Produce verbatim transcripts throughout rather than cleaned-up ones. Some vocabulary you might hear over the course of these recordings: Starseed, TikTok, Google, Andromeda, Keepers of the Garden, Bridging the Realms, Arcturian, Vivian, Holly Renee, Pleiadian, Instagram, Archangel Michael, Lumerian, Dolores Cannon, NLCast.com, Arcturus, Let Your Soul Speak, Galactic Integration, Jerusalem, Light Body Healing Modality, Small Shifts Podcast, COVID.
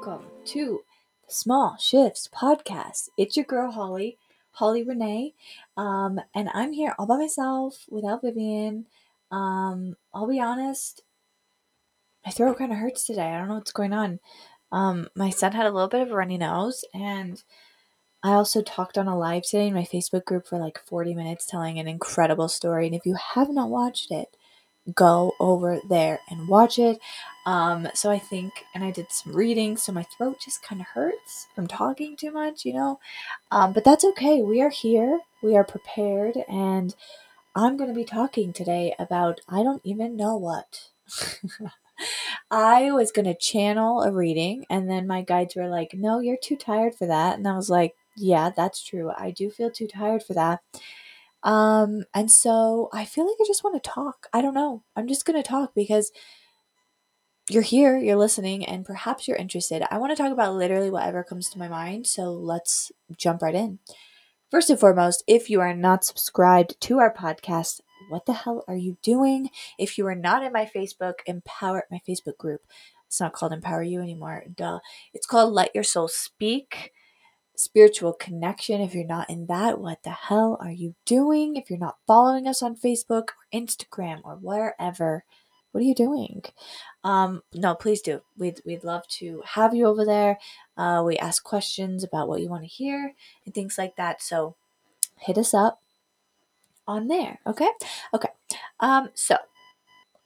welcome to the Small Shifts Podcast. It's your girl, Holly, Holly Renee, um, and I'm here all by myself without Vivian. Um, I'll be honest, my throat kind of hurts today. I don't know what's going on. Um, my son had a little bit of a runny nose, and I also talked on a live today in my Facebook group for like forty minutes telling an incredible story, and if you have not watched it, go over there and watch it. Um, so I think, and I did some reading, so my throat just kind of hurts from talking too much, you know, um, but that's okay. We are here, we are prepared, and I'm going to be talking today about, I don't even know what. I was going to channel a reading, and then my guides were like, no, you're too tired for that. And I was like, yeah, that's true. I do feel too tired for that. Um, and so I feel like I just want to talk. I don't know. I'm just going to talk because you're here, you're listening, and perhaps you're interested. I want to talk about literally whatever comes to my mind. So let's jump right in. First and foremost, if you are not subscribed to our podcast, what the hell are you doing? If you are not in my Facebook, Empower, my Facebook group, it's not called Empower You anymore. Duh. It's called Let Your Soul Speak. Spiritual connection. If you're not in that, what the hell are you doing? If you're not following us on Facebook or Instagram or wherever, what are you doing? Um, no, please do. We'd, we'd love to have you over there. Uh, we ask questions about what you want to hear and things like that. So hit us up on there. Okay. Okay. Um, so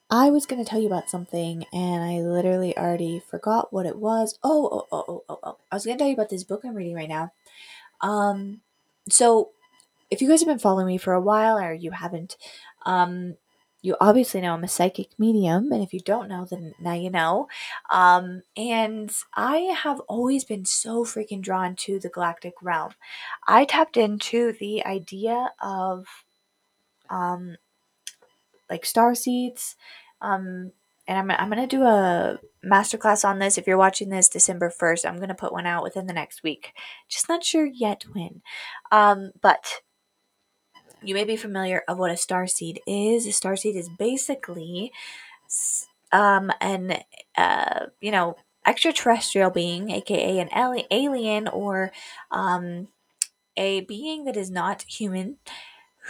I was going to tell you about something, and I literally already forgot what it was. Oh, oh, oh, oh, oh, oh. I was going to tell you about this book I'm reading right now. Um, so if you guys have been following me for a while, or you haven't, um, you obviously know I'm a psychic medium, and if you don't know, then now you know. Um, and I have always been so freaking drawn to the galactic realm. I tapped into the idea of, um, like star seeds. Um, and I'm, I'm going to do a masterclass on this. If you're watching this December first, I'm going to put one out within the next week. Just not sure yet when. Um, but you may be familiar of what a star seed is. A star seed is basically um, an, uh, you know, extraterrestrial being, aka an alien, or um, a being that is not human,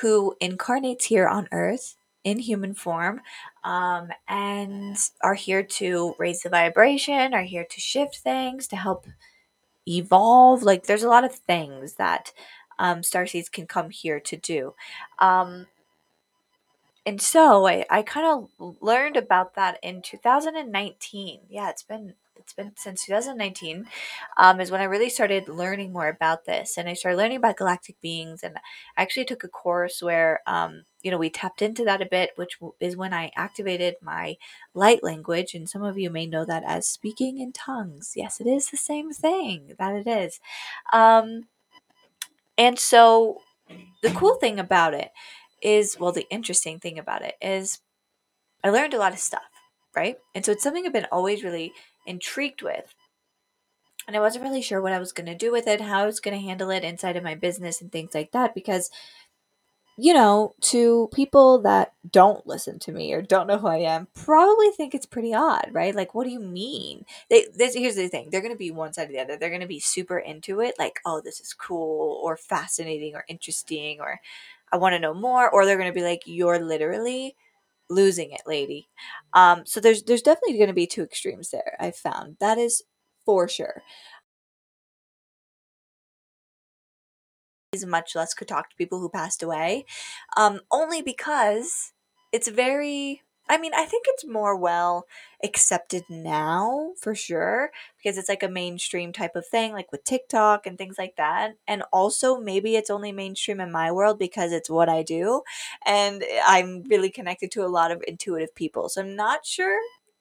who incarnates here on Earth in human form, um, and are here to raise the vibration, are here to shift things, to help evolve. Like, there's a lot of things that um, starseeds can come here to do. Um, and so I, I kind of learned about that in two thousand nineteen. Yeah, it's been it's been since two thousand nineteen um, is when I really started learning more about this. And I started learning about galactic beings, and I actually took a course where, um, you know, we tapped into that a bit, which is when I activated my light language. And some of you may know that as speaking in tongues. Yes, it is the same thing that it is. Um, and so the cool thing about it is, well, the interesting thing about it is I learned a lot of stuff, right? And so it's something I've been always really intrigued with, and I wasn't really sure what I was going to do with it, how I was going to handle it inside of my business and things like that, because, you know, to people that don't listen to me or don't know who I am, probably think it's pretty odd, right? Like, what do you mean? They, this, here's the thing. They're going to be one side or the other. They're going to be super into it, like, oh, this is cool or fascinating or interesting, or I want to know more, or they're going to be like, you're literally losing it, lady. Um, so there's there's definitely going to be two extremes there, I've found. That is for sure. Much less could talk to people who passed away, um, only because it's very, I mean, I think it's more well accepted now for sure, because it's like a mainstream type of thing, like with TikTok and things like that. And also maybe it's only mainstream in my world because it's what I do, and I'm really connected to a lot of intuitive people. So I'm not sure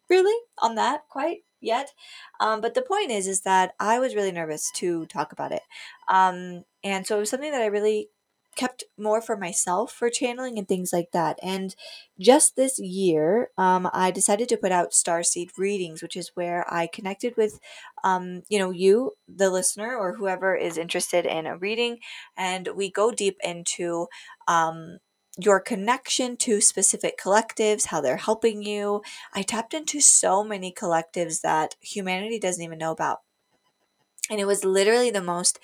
really on that quite yet. Um, but the point is, is that I was really nervous to talk about it. Um, and so it was something that I really kept more for myself for channeling and things like that. And just this year, um, I decided to put out Starseed Readings, which is where I connected with, um, you know, you, the listener, or whoever is interested in a reading. And we go deep into, um, your connection to specific collectives, how they're helping you. I tapped into so many collectives that humanity doesn't even know about. And it was literally the most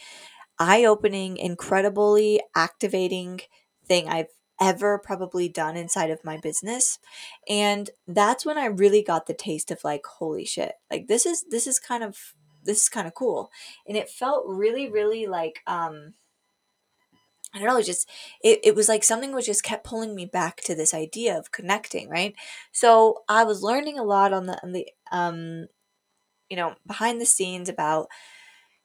eye-opening, incredibly activating thing I've ever probably done inside of my business. And that's when I really got the taste of like, holy shit, like this is, this is kind of, this is kind of cool. And it felt really, really like, um, I don't know, it just, it, it was like something which just kept pulling me back to this idea of connecting, right? So I was learning a lot on the, on the um, you know, behind the scenes about,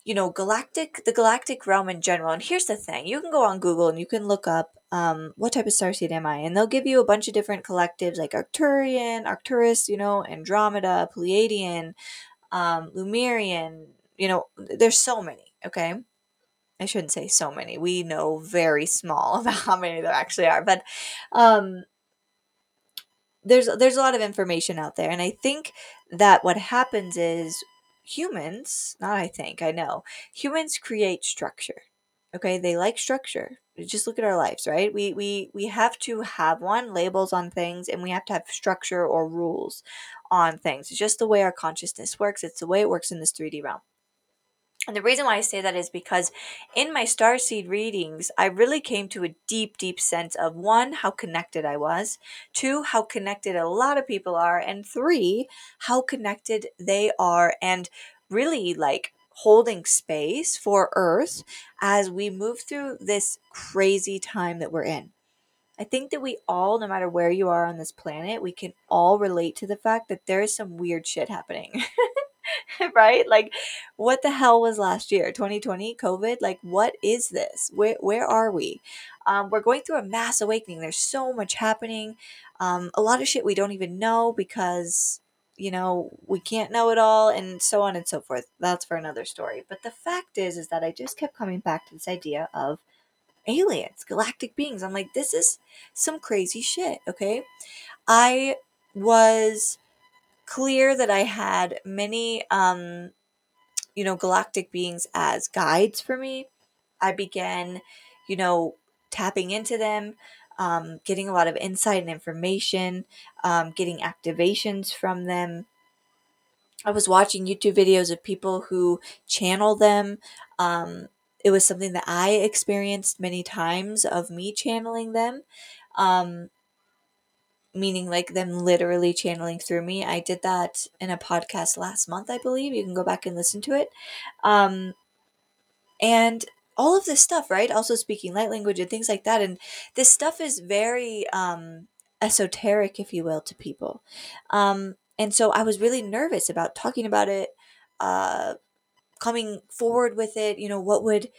you know, galactic, the galactic realm in general. And here's the thing, you can go on Google and you can look up um, what type of starseed am I? And they'll give you a bunch of different collectives like Arcturian, Arcturus, you know, Andromeda, Pleiadian, um, Lumerian, you know, there's so many, okay? I shouldn't say so many. We know very small about how many there actually are, but um, there's, there's a lot of information out there. And I think that what happens is, humans, not I think, I know, humans create structure. Okay. They like structure. Just look at our lives, right? We, we, we have to have one, labels on things, and we have to have structure or rules on things. It's just the way our consciousness works. It's the way it works in this three D realm. And the reason why I say that is because in my starseed readings, I really came to a deep, deep sense of one, how connected I was, two, how connected a lot of people are, and three, how connected they are, and really like holding space for Earth as we move through this crazy time that we're in. I think that we all, no matter where you are on this planet, we can all relate to the fact that there is some weird shit happening. Right? Like, what the hell was last year? twenty twenty, COVID? Like, what is this? Where where are we? Um, we're going through a mass awakening. There's so much happening. Um, a lot of shit we don't even know because, you know, we can't know it all, and so on and so forth. That's for another story. But the fact is, is that I just kept coming back to this idea of aliens, galactic beings. I'm like, this is some crazy shit, okay? I was clear that I had many, um, you know, galactic beings as guides for me. I began, you know, tapping into them, um, getting a lot of insight and information, um, getting activations from them. I was watching YouTube videos of people who channel them. Um, it was something that I experienced many times of me channeling them. Um, meaning like them literally channeling through me. I did that in a podcast last month, I believe. You can go back and listen to it. Um, and all of this stuff, right? Also speaking light language and things like that. And this stuff is very um, esoteric, if you will, to people. Um, and so I was really nervous about talking about it, uh, coming forward with it. You know, what would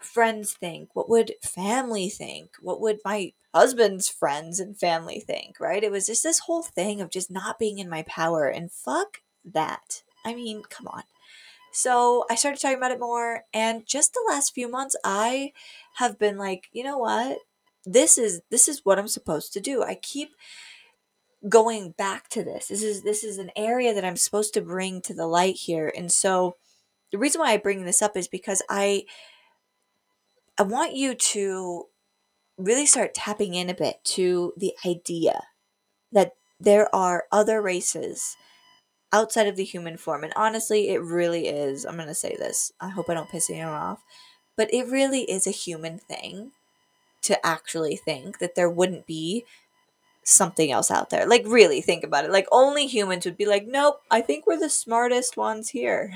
friends think? What would family think? What would my husband's friends and family think, right? It was just this whole thing of just not being in my power, and fuck that. I mean, come on. So I started talking about it more, and just the last few months, I have been like, you know what? This is, this is what I'm supposed to do. I keep going back to this. This is, this is an area that I'm supposed to bring to the light here. And so the reason why I bring this up is because I, I want you to really start tapping in a bit to the idea that there are other races outside of the human form. And honestly, it really is. I'm going to say this. I hope I don't piss anyone off. But it really is a human thing to actually think that there wouldn't be something else out there. Like, really think about it. Like, only humans would be like, nope, I think we're the smartest ones here.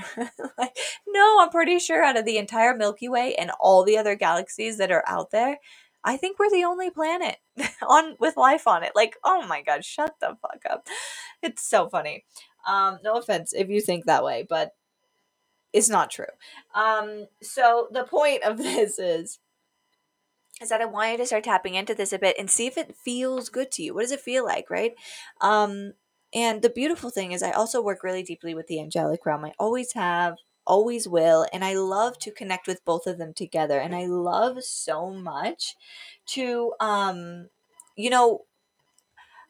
Like, no, I'm pretty sure out of the entire Milky Way and all the other galaxies that are out there, I think we're the only planet on with life on it. Like, oh my God, shut the fuck up. It's so funny. Um, no offense if you think that way, but it's not true. Um, so the point of this is, is that I want you to start tapping into this a bit and see if it feels good to you. What does it feel like, right? Um, and the beautiful thing is I also work really deeply with the angelic realm. I always have, always will, and I love to connect with both of them together. And I love so much to, um, you know,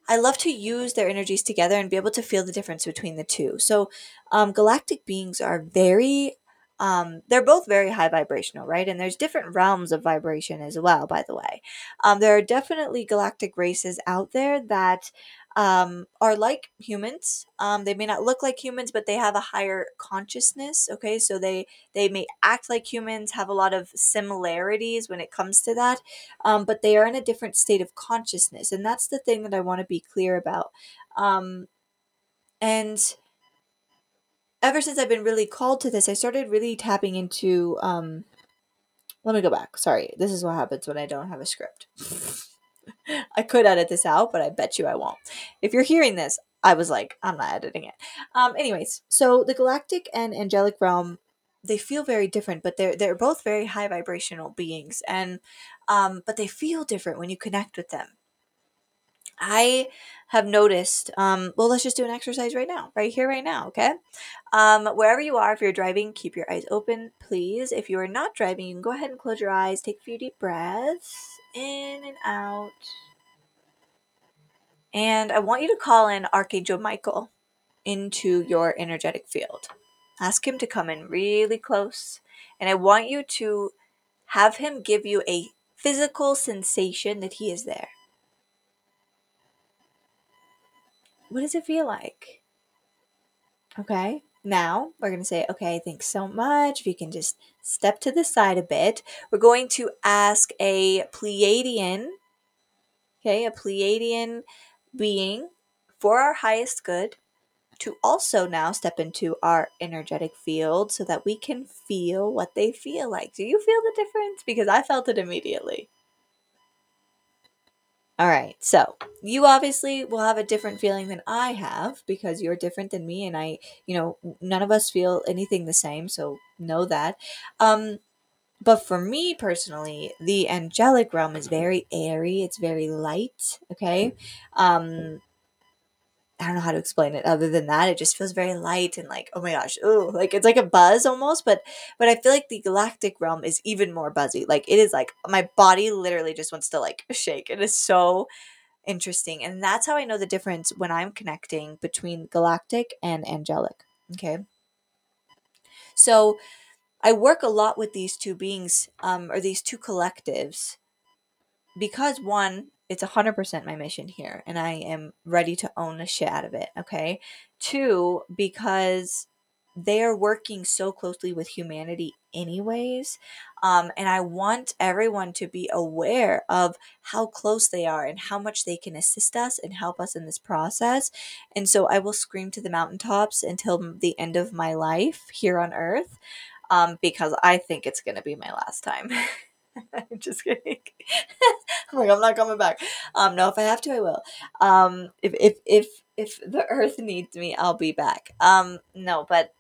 I love to use their energies together and be able to feel the difference between the two. So um, galactic beings are very, um, they're both very high vibrational, right? And there's different realms of vibration as well, by the way. Um, there are definitely galactic races out there that um, are like humans. Um, they may not look like humans, but they have a higher consciousness. Okay. So they, they may act like humans, have a lot of similarities when it comes to that. Um, but they are in a different state of consciousness. And that's the thing that I want to be clear about. Um, and ever since I've been really called to this, I started really tapping into, um, let me go back. Sorry. This is what happens when I don't have a script. I could edit this out, but I bet you I won't. If you're hearing this, I was like, I'm not editing it. Um, anyways, so the galactic and angelic realm, they feel very different, but they're, they're both very high vibrational beings. And, um, but they feel different when you connect with them. I have noticed, um, well, let's just do an exercise right now, right here, right now. Okay. Um, wherever you are, if you're driving, keep your eyes open, please. If you are not driving, you can go ahead and close your eyes. Take a few deep breaths in and out. And I want you to call in Archangel Michael into your energetic field. Ask him to come in really close. And I want you to have him give you a physical sensation that he is there. What does it feel like? Okay, now we're going to say, okay, thanks so much. If you can just step to the side a bit. We're going to ask a Pleiadian, okay, a Pleiadian being for our highest good to also now step into our energetic field so that we can feel what they feel like. Do you feel the difference? Because I felt it immediately. All right, so you obviously will have a different feeling than I have because you're different than me, and I, you know, none of us feel anything the same, so know that. Um, but for me personally, the angelic realm is very airy. It's very light, okay? Um, I don't know how to explain it other than that. It just feels very light and like, oh my gosh, ooh, like it's like a buzz almost. But but I feel like the galactic realm is even more buzzy. Like it is like my body literally just wants to like shake. It is so interesting. And that's how I know the difference when I'm connecting between galactic and angelic. Okay. So I work a lot with these two beings um, or these two collectives because one, it's one hundred percent my mission here, and I am ready to own the shit out of it, okay? Two, because they are working so closely with humanity anyways, um, and I want everyone to be aware of how close they are and how much they can assist us and help us in this process. And so I will scream to the mountaintops until the end of my life here on Earth, um, because I think it's going to be my last time. I'm just kidding. I'm like, I'm not coming back. Um, no, if I have to, I will. Um, if, if, if, if the earth needs me, I'll be back. Um, no, but,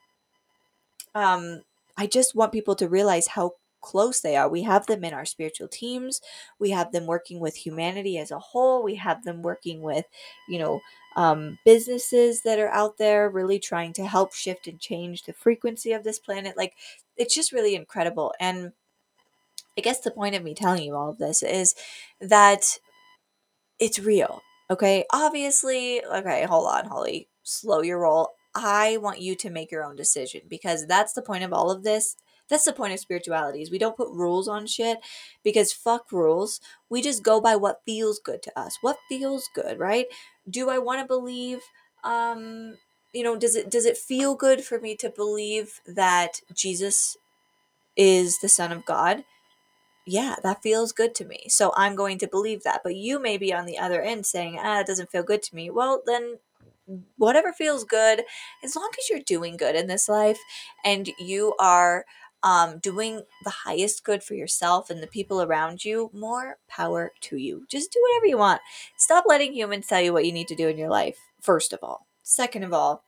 um, I just want people to realize how close they are. We have them in our spiritual teams. We have them working with humanity as a whole. We have them working with, you know, um, businesses that are out there really trying to help shift and change the frequency of this planet. Like it's just really incredible. And I guess the point of me telling you all of this is that it's real, okay? Obviously, okay, hold on, Holly. Slow your roll. I want you to make your own decision because that's the point of all of this. That's the point of spirituality is we don't put rules on shit because fuck rules. We just go by what feels good to us. What feels good, right? Do I want to believe, um, you know, does it does it feel good for me to believe that Jesus is the Son of God? Yeah, that feels good to me. So I'm going to believe that. But you may be on the other end saying, ah, it doesn't feel good to me. Well, then whatever feels good, as long as you're doing good in this life and you are um, doing the highest good for yourself and the people around you, more power to you. Just do whatever you want. Stop letting humans tell you what you need to do in your life, first of all. Second of all,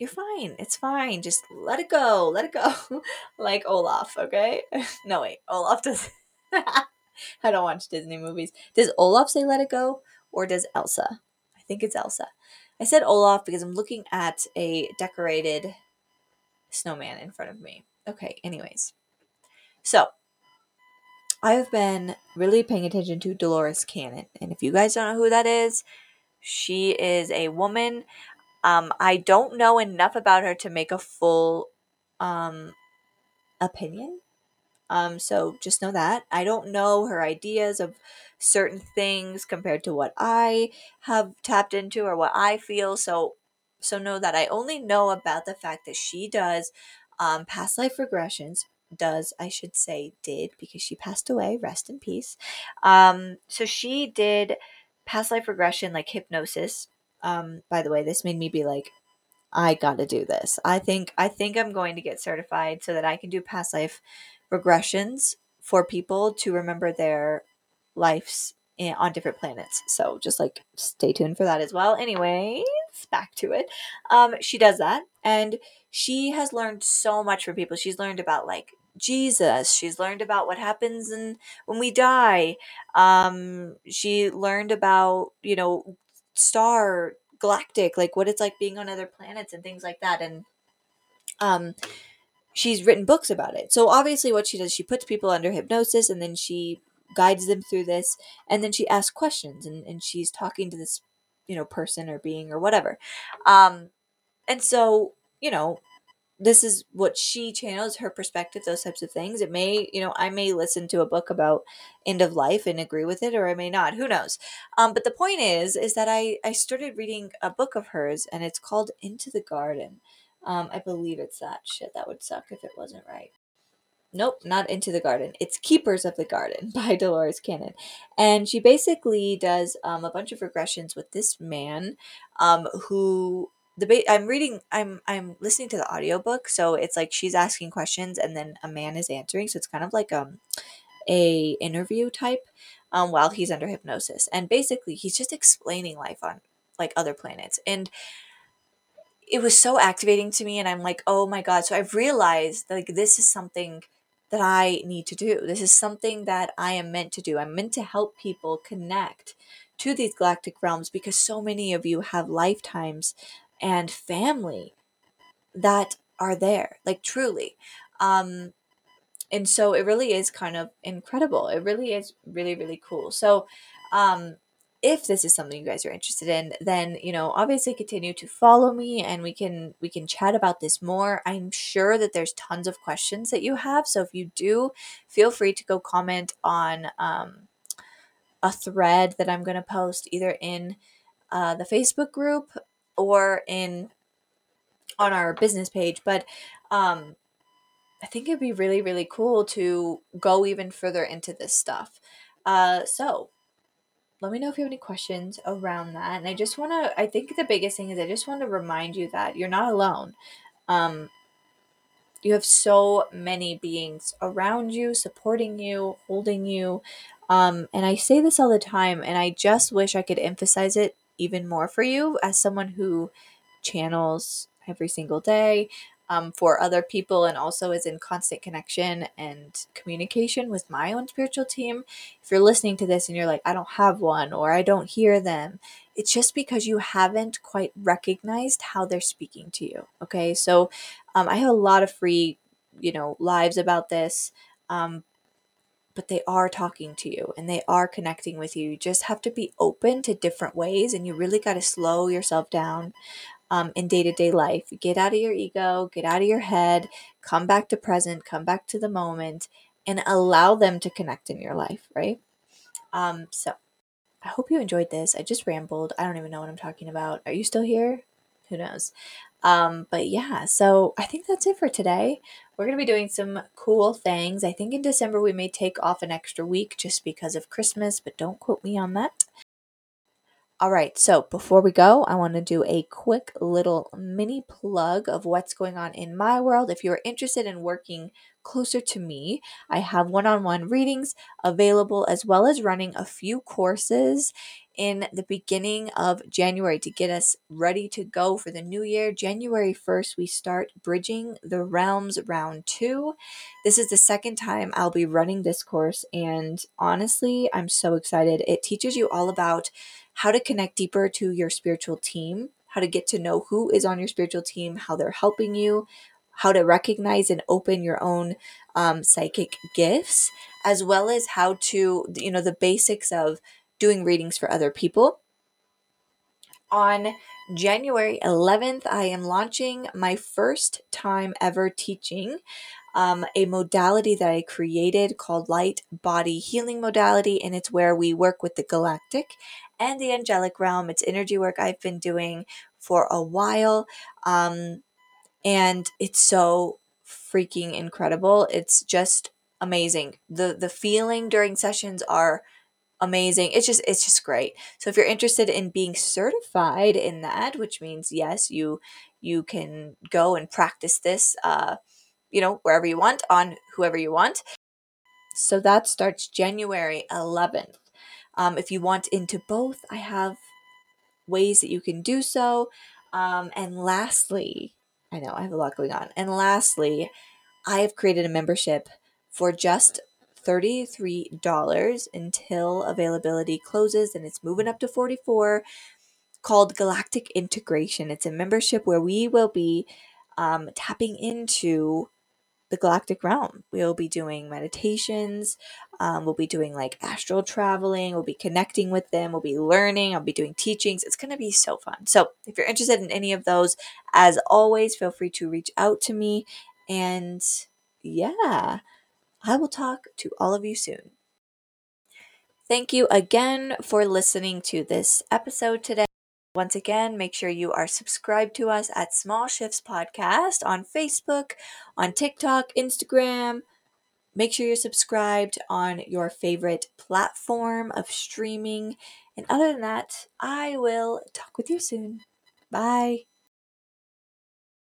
you're fine. It's fine. Just let it go. Let it go. Like Olaf, okay? No, wait. Olaf does... I don't watch Disney movies. Does Olaf say let it go? Or does Elsa? I think it's Elsa. I said Olaf because I'm looking at a decorated snowman in front of me. Okay, anyways. So, I have been really paying attention to Dolores Cannon. And if you guys don't know who that is, she is a woman... Um, I don't know enough about her to make a full um, opinion. Um, so just know that. I don't know her ideas of certain things compared to what I have tapped into or what I feel. So, so know that I only know about the fact that she does um, past life regressions. Does, I should say, did, because she passed away. Rest in peace. Um, so she did past life regression, like hypnosis. Um, by the way, this made me be like, I gotta do this. I think I think I'm going to get certified so that I can do past life regressions for people to remember their lives in, on different planets. So just like stay tuned for that as well. Anyways, back to it. Um, she does that, and she has learned so much from people. She's learned about like Jesus. She's learned about what happens in, when we die. Um, she learned about, you know, star galactic, like what it's like being on other planets and things like that. And um, she's written books about it. So obviously what she does, she puts people under hypnosis, and then she guides them through this. And then she asks questions, and, and she's talking to this, you know, person or being or whatever. Um, and so, you know, this is what she channels, her perspective, those types of things. It may, you know, I may listen to a book about end of life and agree with it, or I may not, who knows. Um, but the point is, is that I, I started reading a book of hers, and it's called Into the Garden. Um, I believe it's that. Shit, that would suck if it wasn't right. Nope, not Into the Garden. It's Keepers of the Garden by Dolores Cannon. And she basically does um, a bunch of regressions with this man um, who... The ba- I'm reading, I'm I'm listening to the audiobook, so it's like she's asking questions and then a man is answering, so it's kind of like um a interview type um while he's under hypnosis. And basically he's just explaining life on like other planets, and it was so activating to me, and I'm like, oh my god. So I've realized like this is something that I need to do. This is something that I am meant to do. I'm meant to help people connect to these galactic realms, because so many of you have lifetimes and family that are there, like truly. Um, and so it really is kind of incredible. It really is really, really cool. So um, if this is something you guys are interested in, then, you know, obviously continue to follow me, and we can, we can chat about this more. I'm sure that there's tons of questions that you have. So if you do, feel free to go comment on um, a thread that I'm going to post either in uh, the Facebook group or in on our business page. But um, I think it'd be really, really cool to go even further into this stuff. Uh, so let me know if you have any questions around that. And I just want to, I think the biggest thing is I just want to remind you that you're not alone. Um, you have so many beings around you, supporting you, holding you. Um, and I say this all the time, and I just wish I could emphasize it even more for you as someone who channels every single day um, for other people, and also is in constant connection and communication with my own spiritual team. If you're listening to this and you're like, I don't have one, or I don't hear them, it's just because you haven't quite recognized how they're speaking to you. Okay. So um, I have a lot of free, you know, lives about this, um, but they are talking to you and they are connecting with you. You just have to be open to different ways, and you really got to slow yourself down um, in day-to-day life. Get out of your ego, get out of your head, come back to present, come back to the moment, and allow them to connect in your life, right? Um, so I hope you enjoyed this. I just rambled. I don't even know what I'm talking about. Are you still here? Who knows? Um, but yeah, so I think that's it for today. We're going to be doing some cool things. I think in December we may take off an extra week just because of Christmas, but don't quote me on that. All right, so before we go, I want to do a quick little mini plug of what's going on in my world. If you're interested in working closer to me, I have one-on-one readings available, as well as running a few courses in the beginning of January to get us ready to go for the new year. January first, we start Bridging the Realms Round two. This is the second time I'll be running this course, and honestly, I'm so excited. It teaches you all about how to connect deeper to your spiritual team, how to get to know who is on your spiritual team, how they're helping you, how to recognize and open your own um, psychic gifts, as well as how to, you know, the basics of doing readings for other people. On January eleventh, I am launching my first time ever teaching um, a modality that I created called Light Body Healing Modality, and it's where we work with the galactic and the angelic realm. It's energy work I've been doing for a while, um, and it's so freaking incredible. It's just amazing. The the feeling during sessions are amazing. It's just, it's just great. So if you're interested in being certified in that, which means, yes, you, you can go and practice this, uh, you know, wherever you want, on whoever you want. So that starts January eleventh. Um, if you want into both, I have ways that you can do so. Um, and lastly, I know I have a lot going on. And lastly, I have created a membership for just thirty-three dollars until availability closes, and it's moving up to forty-four dollars, called Galactic Integration. It's a membership where we will be um, tapping into the galactic realm. We'll be doing meditations. Um, we'll be doing like astral traveling. We'll be connecting with them. We'll be learning. I'll be doing teachings. It's going to be so fun. So if you're interested in any of those, as always, feel free to reach out to me. And yeah, I will talk to all of you soon. Thank you again for listening to this episode today. Once again, make sure you are subscribed to us at Small Shifts Podcast on Facebook, on TikTok, Instagram. Make sure you're subscribed on your favorite platform of streaming. And other than that, I will talk with you soon. Bye.